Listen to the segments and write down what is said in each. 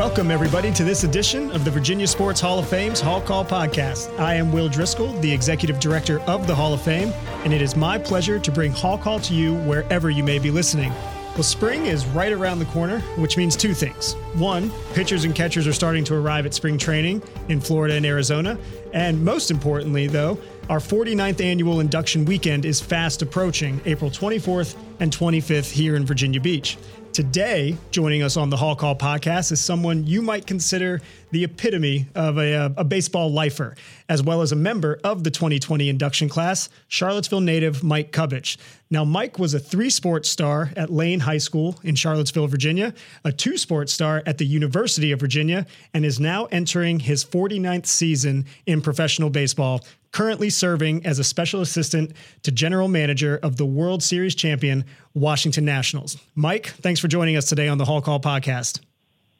Welcome, everybody, to this edition of the Virginia Sports Hall of Fame's Hall Call Podcast. I am Will Driscoll, the Executive Director of the Hall of Fame, and it is my pleasure to bring Hall Call to you wherever you may be listening. Well, spring is right around the corner, which means two things. One, pitchers and catchers are starting to arrive at spring training in Florida and Arizona. And most importantly, though, our 49th annual induction weekend is fast approaching, April 24th and 25th here in Virginia Beach. Today, joining us on the Hall Call Podcast is someone you might consider the epitome of a baseball lifer, as well as a member of the 2020 induction class, Charlottesville native Mike Cubbage. Now, Mike was a three-sport star at Lane High School in Charlottesville, Virginia, a two-sport star at the University of Virginia, and is now entering his 49th season in professional baseball, currently serving as a special assistant to general manager of the World Series champion Washington Nationals. Mike, thanks for joining us today on the Hall Call Podcast.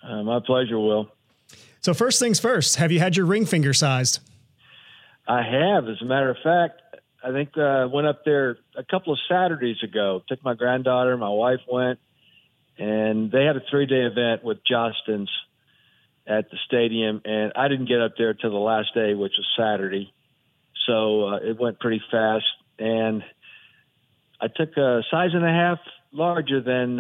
My pleasure, Will. So first things first, have you had your ring finger sized? I have. As a matter of fact, I think I went up there a couple of Saturdays ago, took my granddaughter, my wife went, and they had a three-day event with Jostens at the stadium, and I didn't get up there till the last day, which was Saturday. So it went pretty fast, and I took a size and a half larger than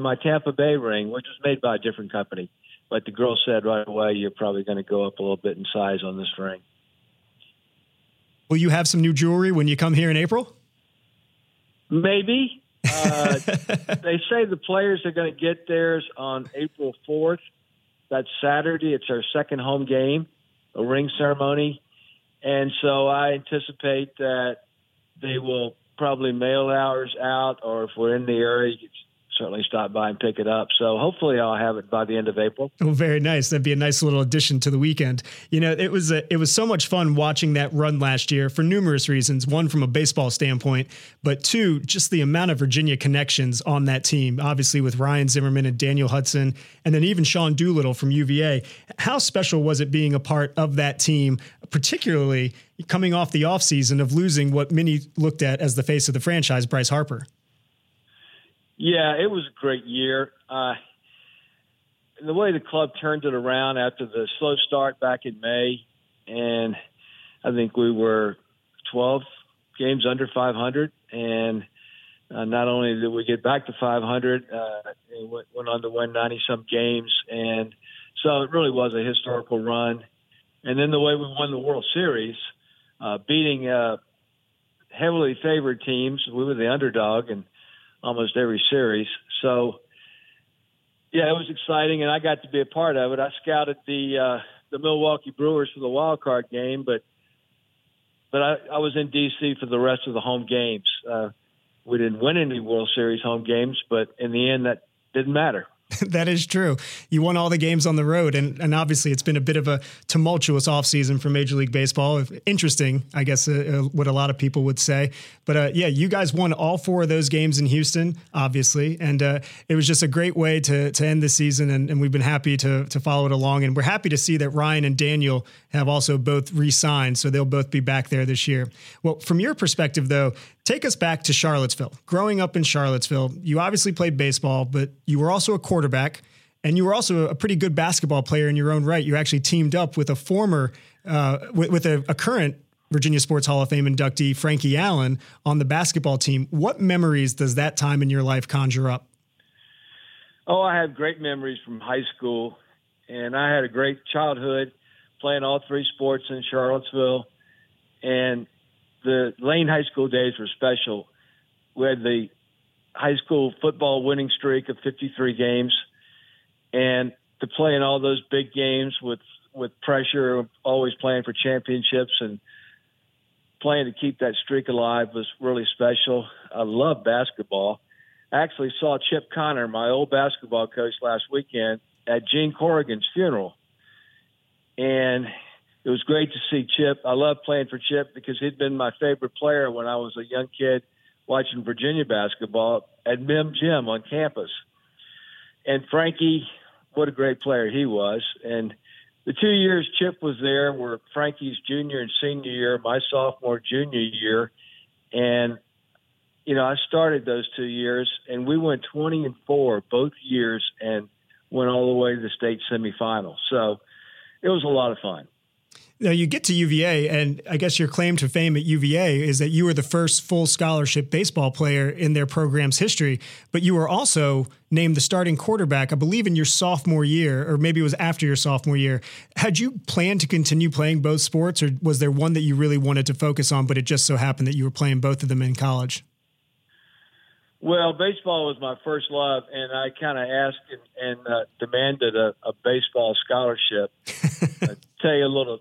my Tampa Bay ring, which was made by a different company. But the girl said right away, you're probably going to go up a little bit in size on this ring. Will you have some new jewelry when you come here in April? Maybe. They say the players are going to get theirs on April 4th. That's Saturday. It's our second home game, a ring ceremony. And so I anticipate that they will probably mail ours out, or if we're in the area, you can certainly stop by and pick it up. So hopefully I'll have it by the end of April. Oh, very nice. That'd be a nice little addition to the weekend. You know, it was so much fun watching that run last year for numerous reasons. One, from a baseball standpoint, but two, just the amount of Virginia connections on that team, obviously with Ryan Zimmerman and Daniel Hudson, and then even Sean Doolittle from UVA. How special was it being a part of that team, particularly coming off the offseason of losing what many looked at as the face of the franchise, Bryce Harper? Yeah, it was a great year. The way the club turned it around after the slow start back in May, and I think we were 12 games under 500, and not only did we get back to 500, it went on to win 90-some games, and so it really was a historical run. And then the way we won the World Series, beating heavily favored teams. We were the underdog in almost every series. So, yeah, it was exciting, and I got to be a part of it. I scouted the Milwaukee Brewers for the wild card game, but I was in D.C. for the rest of the home games. We didn't win any World Series home games, but in the end, that didn't matter. That is true. You won all the games on the road, and obviously it's been a bit of a tumultuous offseason for Major League Baseball. Interesting, I guess, what a lot of people would say. But, yeah, you guys won all four of those games in Houston, obviously, and it was just a great way to end the season, and we've been happy to follow it along. And we're happy to see that Ryan and Daniel have also both re-signed, so they'll both be back there this year. Well, from your perspective, though, take us back to Charlottesville. Growing up in Charlottesville, you obviously played baseball, but you were also a quarterback, and you were also a pretty good basketball player in your own right. You actually teamed up with a current Virginia Sports Hall of Fame inductee, Frankie Allen, on the basketball team. What memories does that time in your life conjure up? Oh, I have great memories from high school, and I had a great childhood playing all three sports in Charlottesville, and the Lane High School days were special. We had the high school football winning streak of 53 games, and to play in all those big games with pressure, always playing for championships and playing to keep that streak alive was really special. I love basketball. I actually saw Chip Connor, my old basketball coach, last weekend at Gene Corrigan's funeral, and it was great to see Chip. I love playing for Chip because he'd been my favorite player when I was a young kid watching Virginia basketball at Mem Gym on campus. And Frankie, what a great player he was. And the 2 years Chip was there were Frankie's junior and senior year, my sophomore, junior year. And, you know, I started those 2 years, and we went 20-4 both years and went all the way to the state semifinal. So it was a lot of fun. Now you get to UVA, and I guess your claim to fame at UVA is that you were the first full scholarship baseball player in their program's history, but you were also named the starting quarterback, I believe, in your sophomore year, or maybe it was after your sophomore year. Had you planned to continue playing both sports, or was there one that you really wanted to focus on, but it just so happened that you were playing both of them in college? Well, baseball was my first love, and I kind of asked and demanded a baseball scholarship. I'll tell you a little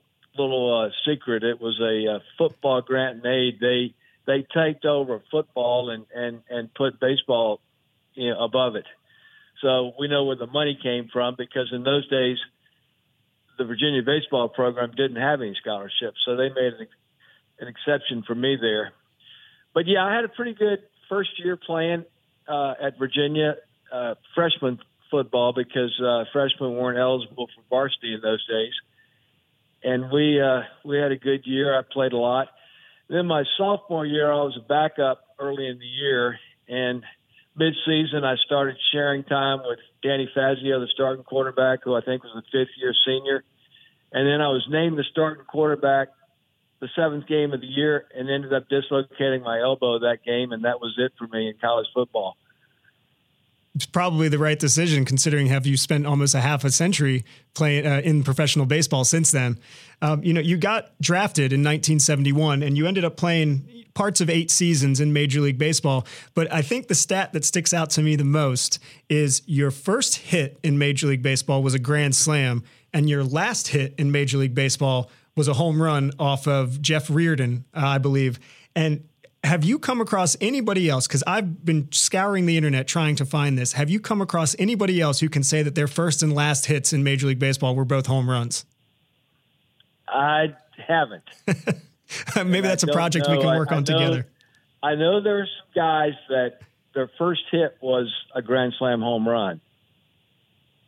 secret. It was a football grant and aid. They taped over football and put baseball, you know, above it. So we know where the money came from, because in those days, the Virginia baseball program didn't have any scholarships. So they made an exception for me there. But yeah, I had a pretty good first year playing at Virginia freshman football, because freshmen weren't eligible for varsity in those days. And we had a good year. I played a lot. Then my sophomore year, I was a backup early in the year. And mid-season, I started sharing time with Danny Fazio, the starting quarterback, who I think was a fifth-year senior. And then I was named the starting quarterback the seventh game of the year, and ended up dislocating my elbow that game, and that was it for me in college football. It's probably the right decision, considering have you spent almost a half a century playing in professional baseball since then. You got drafted in 1971, and you ended up playing parts of 8 seasons in Major League Baseball. But I think the stat that sticks out to me the most is your first hit in Major League Baseball was a grand slam, and your last hit in Major League Baseball was a home run off of Jeff Reardon, I believe. And have you come across anybody else? Because I've been scouring the internet trying to find this. Have you come across anybody else who can say that their first and last hits in Major League Baseball were both home runs? I haven't. Maybe that's a project we can work on together. I know there's guys that their first hit was a grand slam home run,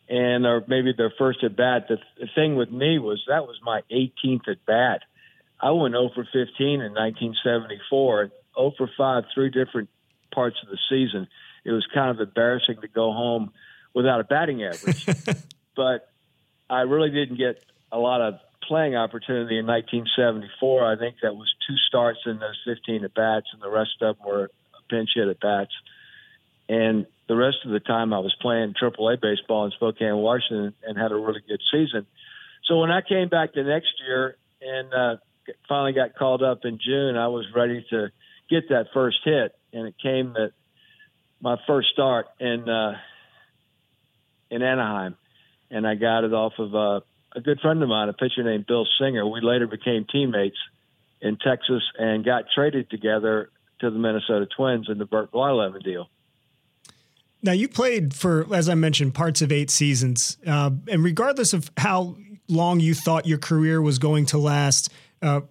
and or maybe their first at bat. The thing with me was that was my 18th at bat. I went 0 for 15 in 1974. 0 for 5 3 different parts of the season. It was kind of embarrassing to go home without a batting average. But I really didn't get a lot of playing opportunity in 1974. I think that was 2 starts in those 15 at-bats, and the rest of them were pinch hit at-bats. And the rest of the time I was playing AAA baseball in Spokane, Washington, and had a really good season. So when I came back the next year and finally got called up in June, I was ready to get that first hit, and it came at my first start in Anaheim, and I got it off of a good friend of mine, a pitcher named Bill Singer. We later became teammates in Texas and got traded together to the Minnesota Twins in the Bert Blyleven deal. Now, you played for, as I mentioned, parts of 8 seasons, and regardless of how long you thought your career was going to last,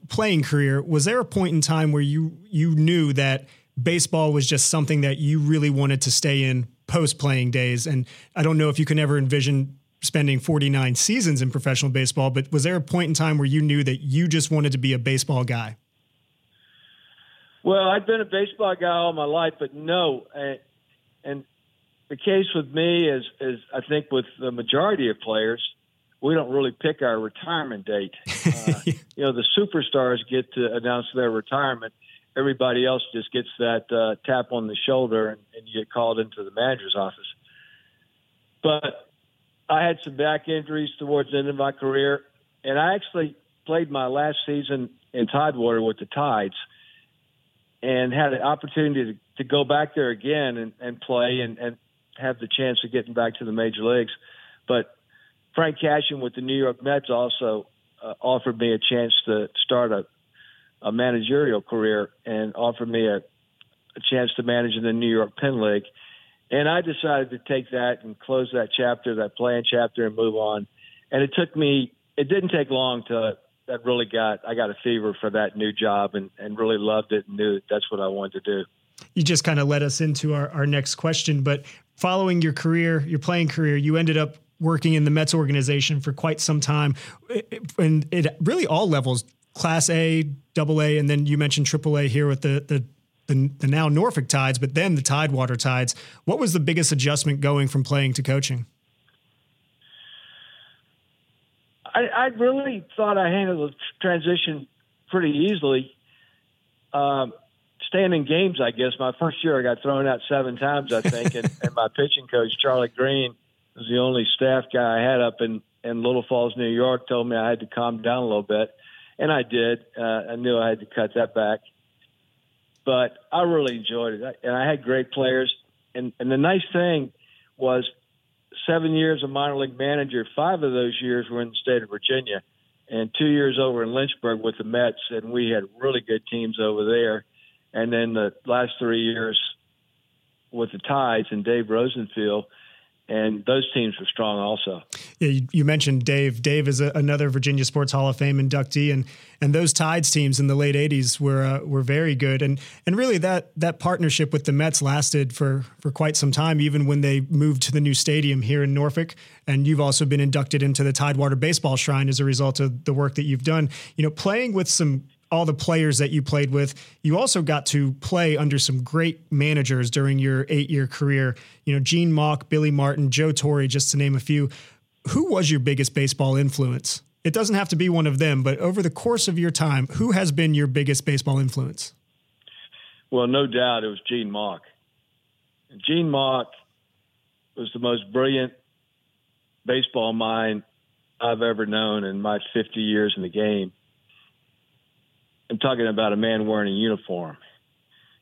playing career, was there a point in time where you knew that baseball was just something that you really wanted to stay in post-playing days? And I don't know if you can ever envision spending 49 seasons in professional baseball, but was there a point in time where you knew that you just wanted to be a baseball guy? Well, I've been a baseball guy all my life, but no. And the case with me is I think with the majority of players, we don't really pick our retirement date. The superstars get to announce their retirement. Everybody else just gets that tap on the shoulder and you get called into the manager's office. But I had some back injuries towards the end of my career, and I actually played my last season in Tidewater with the Tides and had an opportunity to go back there again and play and have the chance of getting back to the major leagues. But Frank Cashin with the New York Mets also offered me a chance to start a managerial career and offered me a chance to manage in the New York Penn League. And I decided to take that and close that chapter, that playing chapter, and move on. And it didn't take long to I got a fever for that new job and really loved it and knew that's what I wanted to do. You just kind of led us into our next question, but following your career, your playing career, you ended up working in the Mets organization for quite some time, and it really all levels, Class A, Double A, and then you mentioned Triple A here with the now Norfolk Tides, but then the Tidewater Tides. What was the biggest adjustment going from playing to coaching? I really thought I handled the transition pretty easily. Staying in games, I guess. My first year, I got thrown out 7 times, I think, and my pitching coach, Charlie Green, was the only staff guy I had up in Little Falls, New York, told me I had to calm down a little bit, and I did. I knew I had to cut that back. But I really enjoyed it, and I had great players. And the nice thing was 7 years a minor league manager, 5 of those years were in the state of Virginia, and 2 years over in Lynchburg with the Mets, and we had really good teams over there. And then the last 3 years with the Tides and Dave Rosenfield, and those teams were strong also. Yeah, you mentioned Dave. Dave is another Virginia Sports Hall of Fame inductee, and those Tides teams in the late 80s were very good. And really that partnership with the Mets lasted for quite some time, even when they moved to the new stadium here in Norfolk. And you've also been inducted into the Tidewater Baseball Shrine as a result of the work that you've done. You know, playing with all the players that you played with, you also got to play under some great managers during your 8-year career. You know, Gene Mock, Billy Martin, Joe Torre, just to name a few. Who was your biggest baseball influence? It doesn't have to be one of them, but over the course of your time, who has been your biggest baseball influence? Well, no doubt it was Gene Mock. Gene Mock was the most brilliant baseball mind I've ever known in my 50 years in the game. I'm talking about a man wearing a uniform.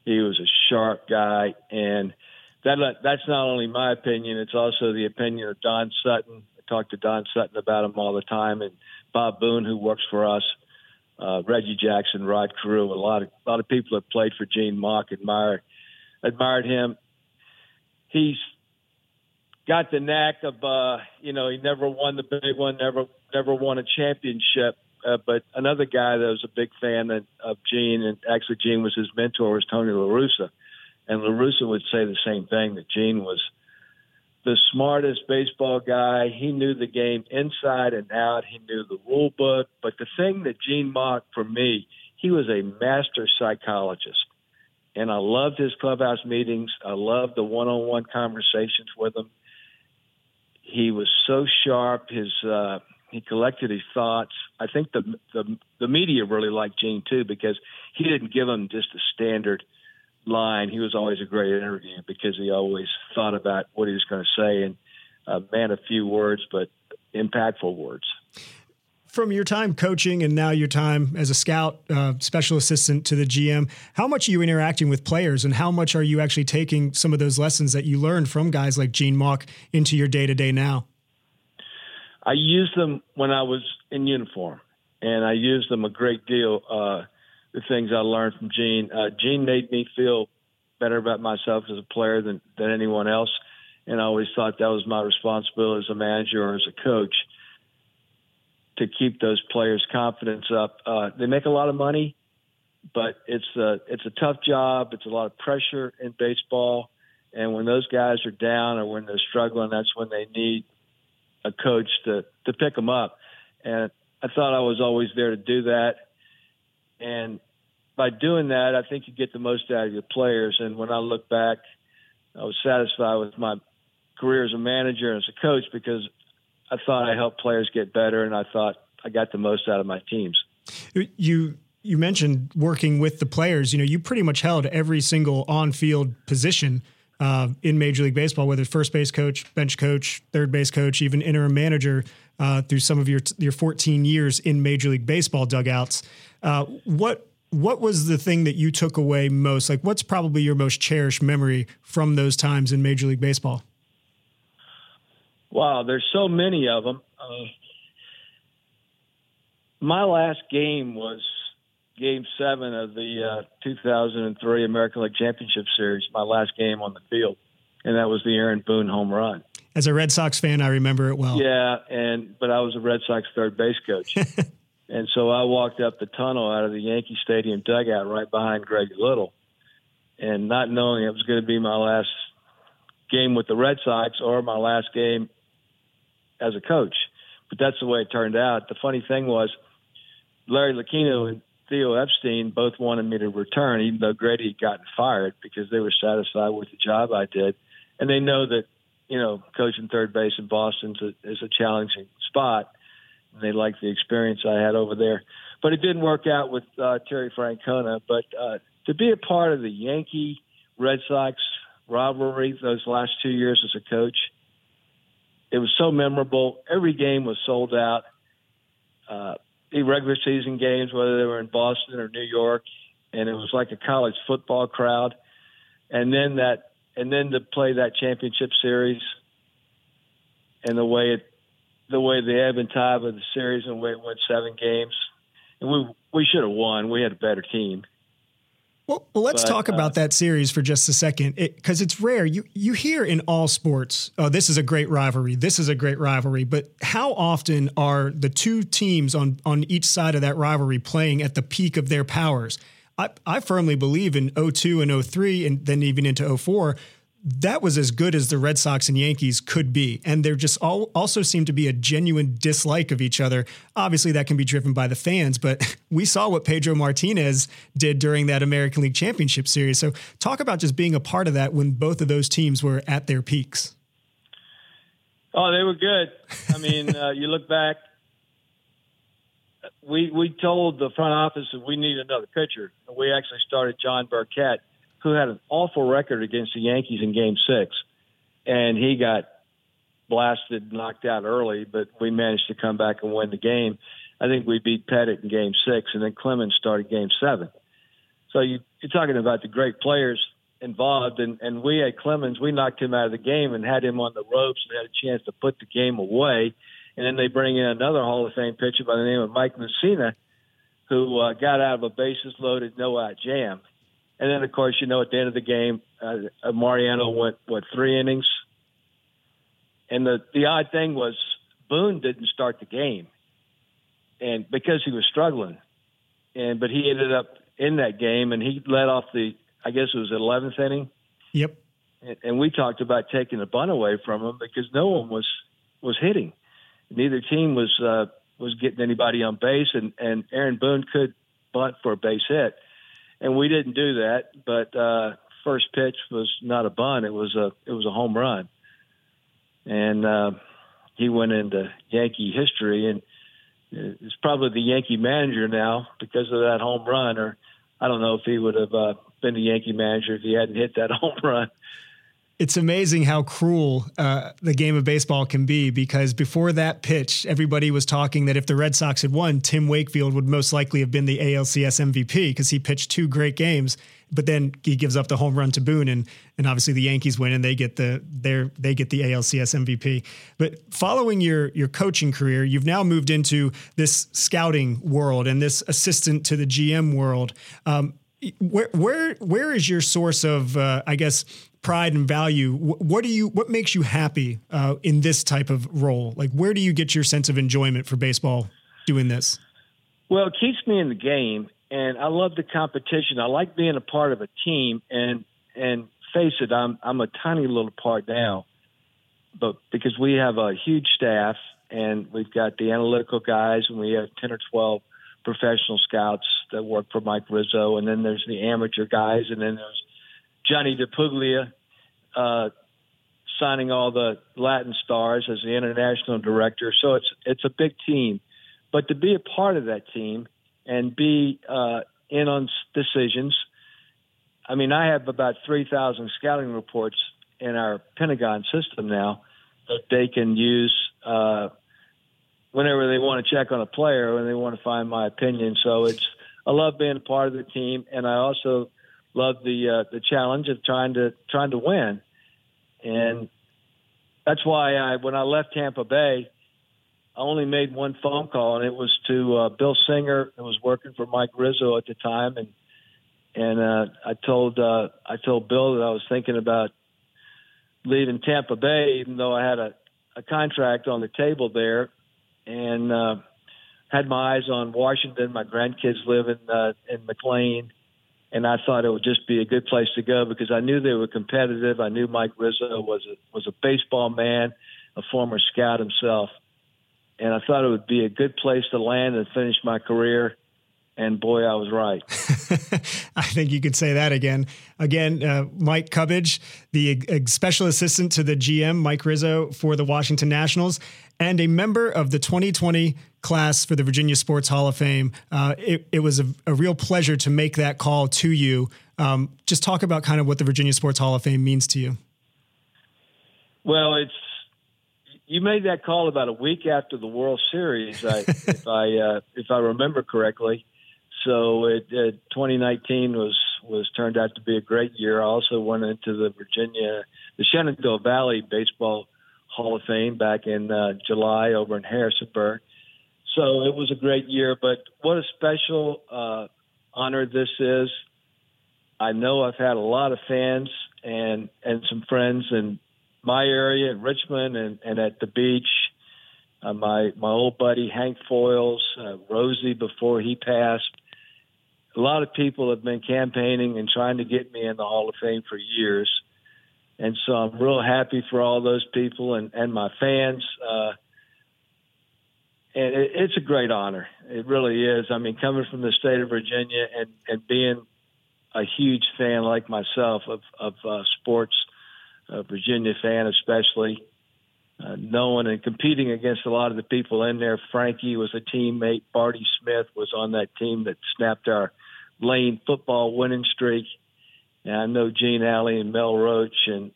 He was a sharp guy, and that's not only my opinion, it's also the opinion of Don Sutton. I talk to Don Sutton about him all the time, and Bob Boone, who works for us, Reggie Jackson, Rod Carew, a lot of people that played for Gene Mock admired him. He's got the knack of, he never won the big one, never won a championship. But another guy that was a big fan of Gene, and actually Gene was his mentor, was Tony La Russa. And La Russa would say the same thing, that Gene was the smartest baseball guy. He knew the game inside and out. He knew the rule book. But the thing that Gene Mock, for me, he was a master psychologist. And I loved his clubhouse meetings. I loved the one-on-one conversations with him. He was so sharp. He collected his thoughts. I think the media really liked Gene, too, because he didn't give him just a standard line. He was always a great interview because he always thought about what he was going to say, and a few words, but impactful words. From your time coaching and now your time as a scout, special assistant to the GM, how much are you interacting with players, and how much are you actually taking some of those lessons that you learned from guys like Gene Mock into your day-to-day now? I used them when I was in uniform, and I used them a great deal. The things I learned from Gene. Gene made me feel better about myself as a player than anyone else, and I always thought that was my responsibility as a manager or as a coach to keep those players' confidence up. They make a lot of money, but it's a tough job. It's a lot of pressure in baseball, and when those guys are down or when they're struggling, that's when they need a coach to pick them up. And I thought I was always there to do that. And by doing that, I think you get the most out of your players. And when I look back, I was satisfied with my career as a manager and as a coach because I thought I helped players get better, and I thought I got the most out of my teams. You mentioned working with the players. You know, you pretty much held every single on-field position in Major League Baseball, whether first base coach, bench coach, third base coach, even interim manager, through some of your 14 years in Major League Baseball dugouts. What was the thing that you took away most? Like, what's probably your most cherished memory from those times in Major League Baseball? Wow, there's so many of them. My last game was Game 7 of the 2003 American League Championship Series, my last game on the field, and that was the Aaron Boone home run. As a Red Sox fan, I remember it well. Yeah, but I was a Red Sox third base coach. And so I walked up the tunnel out of the Yankee Stadium dugout right behind Greg Little, and not knowing it was going to be my last game with the Red Sox or my last game as a coach. But that's the way it turned out. The funny thing was Larry Lucchino and Theo Epstein both wanted me to return, even though Grady had gotten fired, because they were satisfied with the job I did. And they know that, coaching third base in Boston is a challenging spot. and they liked the experience I had over there. But it didn't work out with Terry Francona. But to be a part of the Yankee-Red Sox rivalry those last 2 years as a coach, it was so memorable. Every game was sold out. The regular season games, whether they were in Boston or New York, and it was like a college football crowd. And then to play that championship series and the way the ebb and tide of the series and the way it went 7 games. And we should have won. We had a better team. Well, let's talk about that series for just a second, because it's rare. You hear in all sports, oh, this is a great rivalry. This is a great rivalry. But how often are the two teams on each side of that rivalry playing at the peak of their powers? I firmly believe in 02 and 03 and then even into 04, that was as good as the Red Sox and Yankees could be. And there just also seemed to be a genuine dislike of each other. Obviously, that can be driven by the fans, but we saw what Pedro Martinez did during that American League Championship Series. So talk about just being a part of that when both of those teams were at their peaks. Oh, they were good. I mean, you look back, we told the front office that we need another pitcher. We actually started John Burkett, who had an awful record against the Yankees in Game 6. And he got blasted, knocked out early, but we managed to come back and win the game. I think we beat Pettit in Game 6, and then Clemens started Game 7. So you're talking about the great players involved. And we had Clemens, we knocked him out of the game and had him on the ropes and had a chance to put the game away. And then they bring in another Hall of Fame pitcher by the name of Mike Mussina, who got out of a bases-loaded, no-out jam. And then, of course, you know, at the end of the game, Mariano went, 3 innings? And the odd thing was Boone didn't start the game, and because he was struggling. But he ended up in that game, and he led off the, I guess it was the 11th inning. Yep. And we talked about taking the bunt away from him because no one was hitting. Neither team was getting anybody on base, and Aaron Boone could bunt for a base hit. And we didn't do that, but first pitch was not a bunt; it was a home run, and he went into Yankee history. And it's probably the Yankee manager now because of that home run. Or I don't know if he would have been the Yankee manager if he hadn't hit that home run. It's amazing how cruel the game of baseball can be, because before that pitch, everybody was talking that if the Red Sox had won, Tim Wakefield would most likely have been the ALCS MVP because he pitched 2 great games. But then he gives up the home run to Boone, and obviously the Yankees win and they get the ALCS MVP. But following your coaching career, you've now moved into this scouting world and this assistant to the GM world. Where is your source of I guess, pride and value? What makes you happy in this type of role? Like, where do you get your sense of enjoyment for baseball doing this? Well, it keeps me in the game, and I love the competition. I like being a part of a team, and face it, I'm a tiny little part now, but because we have a huge staff and we've got the analytical guys and we have 10 or 12 professional scouts that work for Mike Rizzo, and then there's the amateur guys, and then there's Johnny DePuglia signing all the Latin stars as the international director. So it's a big team. But to be a part of that team and be in on decisions, I mean, I have about 3,000 scouting reports in our Pentagon system now that they can use whenever they want to check on a player and they want to find my opinion. So I love being a part of the team, and I also – love the challenge of trying to win. And that's why when I left Tampa Bay, I only made one phone call, and it was to Bill Singer, who was working for Mike Rizzo at the time. And I told Bill that I was thinking about leaving Tampa Bay, even though I had a contract on the table there, and had my eyes on Washington. My grandkids live in McLean. And I thought it would just be a good place to go because I knew they were competitive. I knew Mike Rizzo was a baseball man, a former scout himself. And I thought it would be a good place to land and finish my career. And boy, I was right. I think you could say that again. Again, Mike Cubbage, the special assistant to the GM, Mike Rizzo, for the Washington Nationals, and a member of the 2020 class for the Virginia Sports Hall of Fame. It was a real pleasure to make that call to you. Just talk about kind of what the Virginia Sports Hall of Fame means to you. Well, you made that call about a week after the World Series, if I remember correctly. So 2019 was turned out to be a great year. I also went into the Shenandoah Valley Baseball Hall of Fame back in July over in Harrisonburg. So it was a great year, but what a special honor this is. I know I've had a lot of fans and some friends in my area in Richmond and at the beach. My old buddy Hank Foyles, Rosie before he passed. A lot of people have been campaigning and trying to get me in the Hall of Fame for years. And so I'm real happy for all those people and my fans. And it's a great honor. It really is. I mean, coming from the state of Virginia and being a huge fan like myself of sports, a Virginia fan especially, knowing and competing against a lot of the people in there. Frankie was a teammate. Barty Smith was on that team that snapped our Lane football winning streak. And I know Gene Alley and Mel Roach and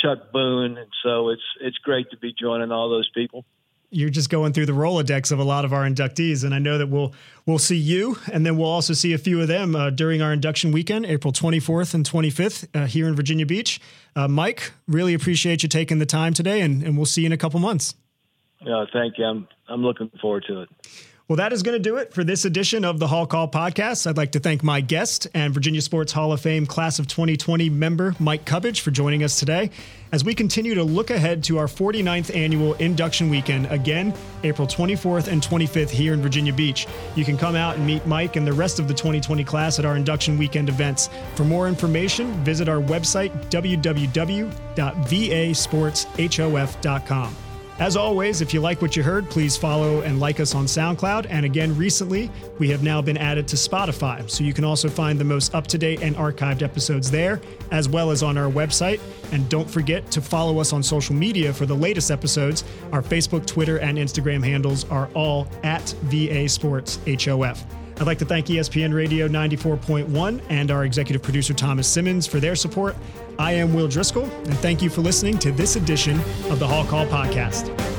Chuck Boone. And so it's great to be joining all those people. You're just going through the Rolodex of a lot of our inductees. And I know that we'll see you, and then we'll also see a few of them during our induction weekend, April 24th and 25th here in Virginia Beach. Mike, really appreciate you taking the time today, and we'll see you in a couple months. Yeah, thank you. I'm looking forward to it. Well, that is going to do it for this edition of the Hall Call Podcast. I'd like to thank my guest and Virginia Sports Hall of Fame Class of 2020 member, Mike Cubbage, for joining us today. As we continue to look ahead to our 49th annual induction weekend, again, April 24th and 25th here in Virginia Beach. You can come out and meet Mike and the rest of the 2020 class at our induction weekend events. For more information, visit our website, www.vasportshof.com. As always, if you like what you heard, please follow and like us on SoundCloud. And again, recently, we have now been added to Spotify, so you can also find the most up-to-date and archived episodes there, as well as on our website. And don't forget to follow us on social media for the latest episodes. Our Facebook, Twitter, and Instagram handles are all at VA Sports HOF. I'd like to thank ESPN Radio 94.1 and our executive producer, Thomas Simmons, for their support. I am Will Driscoll, and thank you for listening to this edition of the Hall Call Podcast.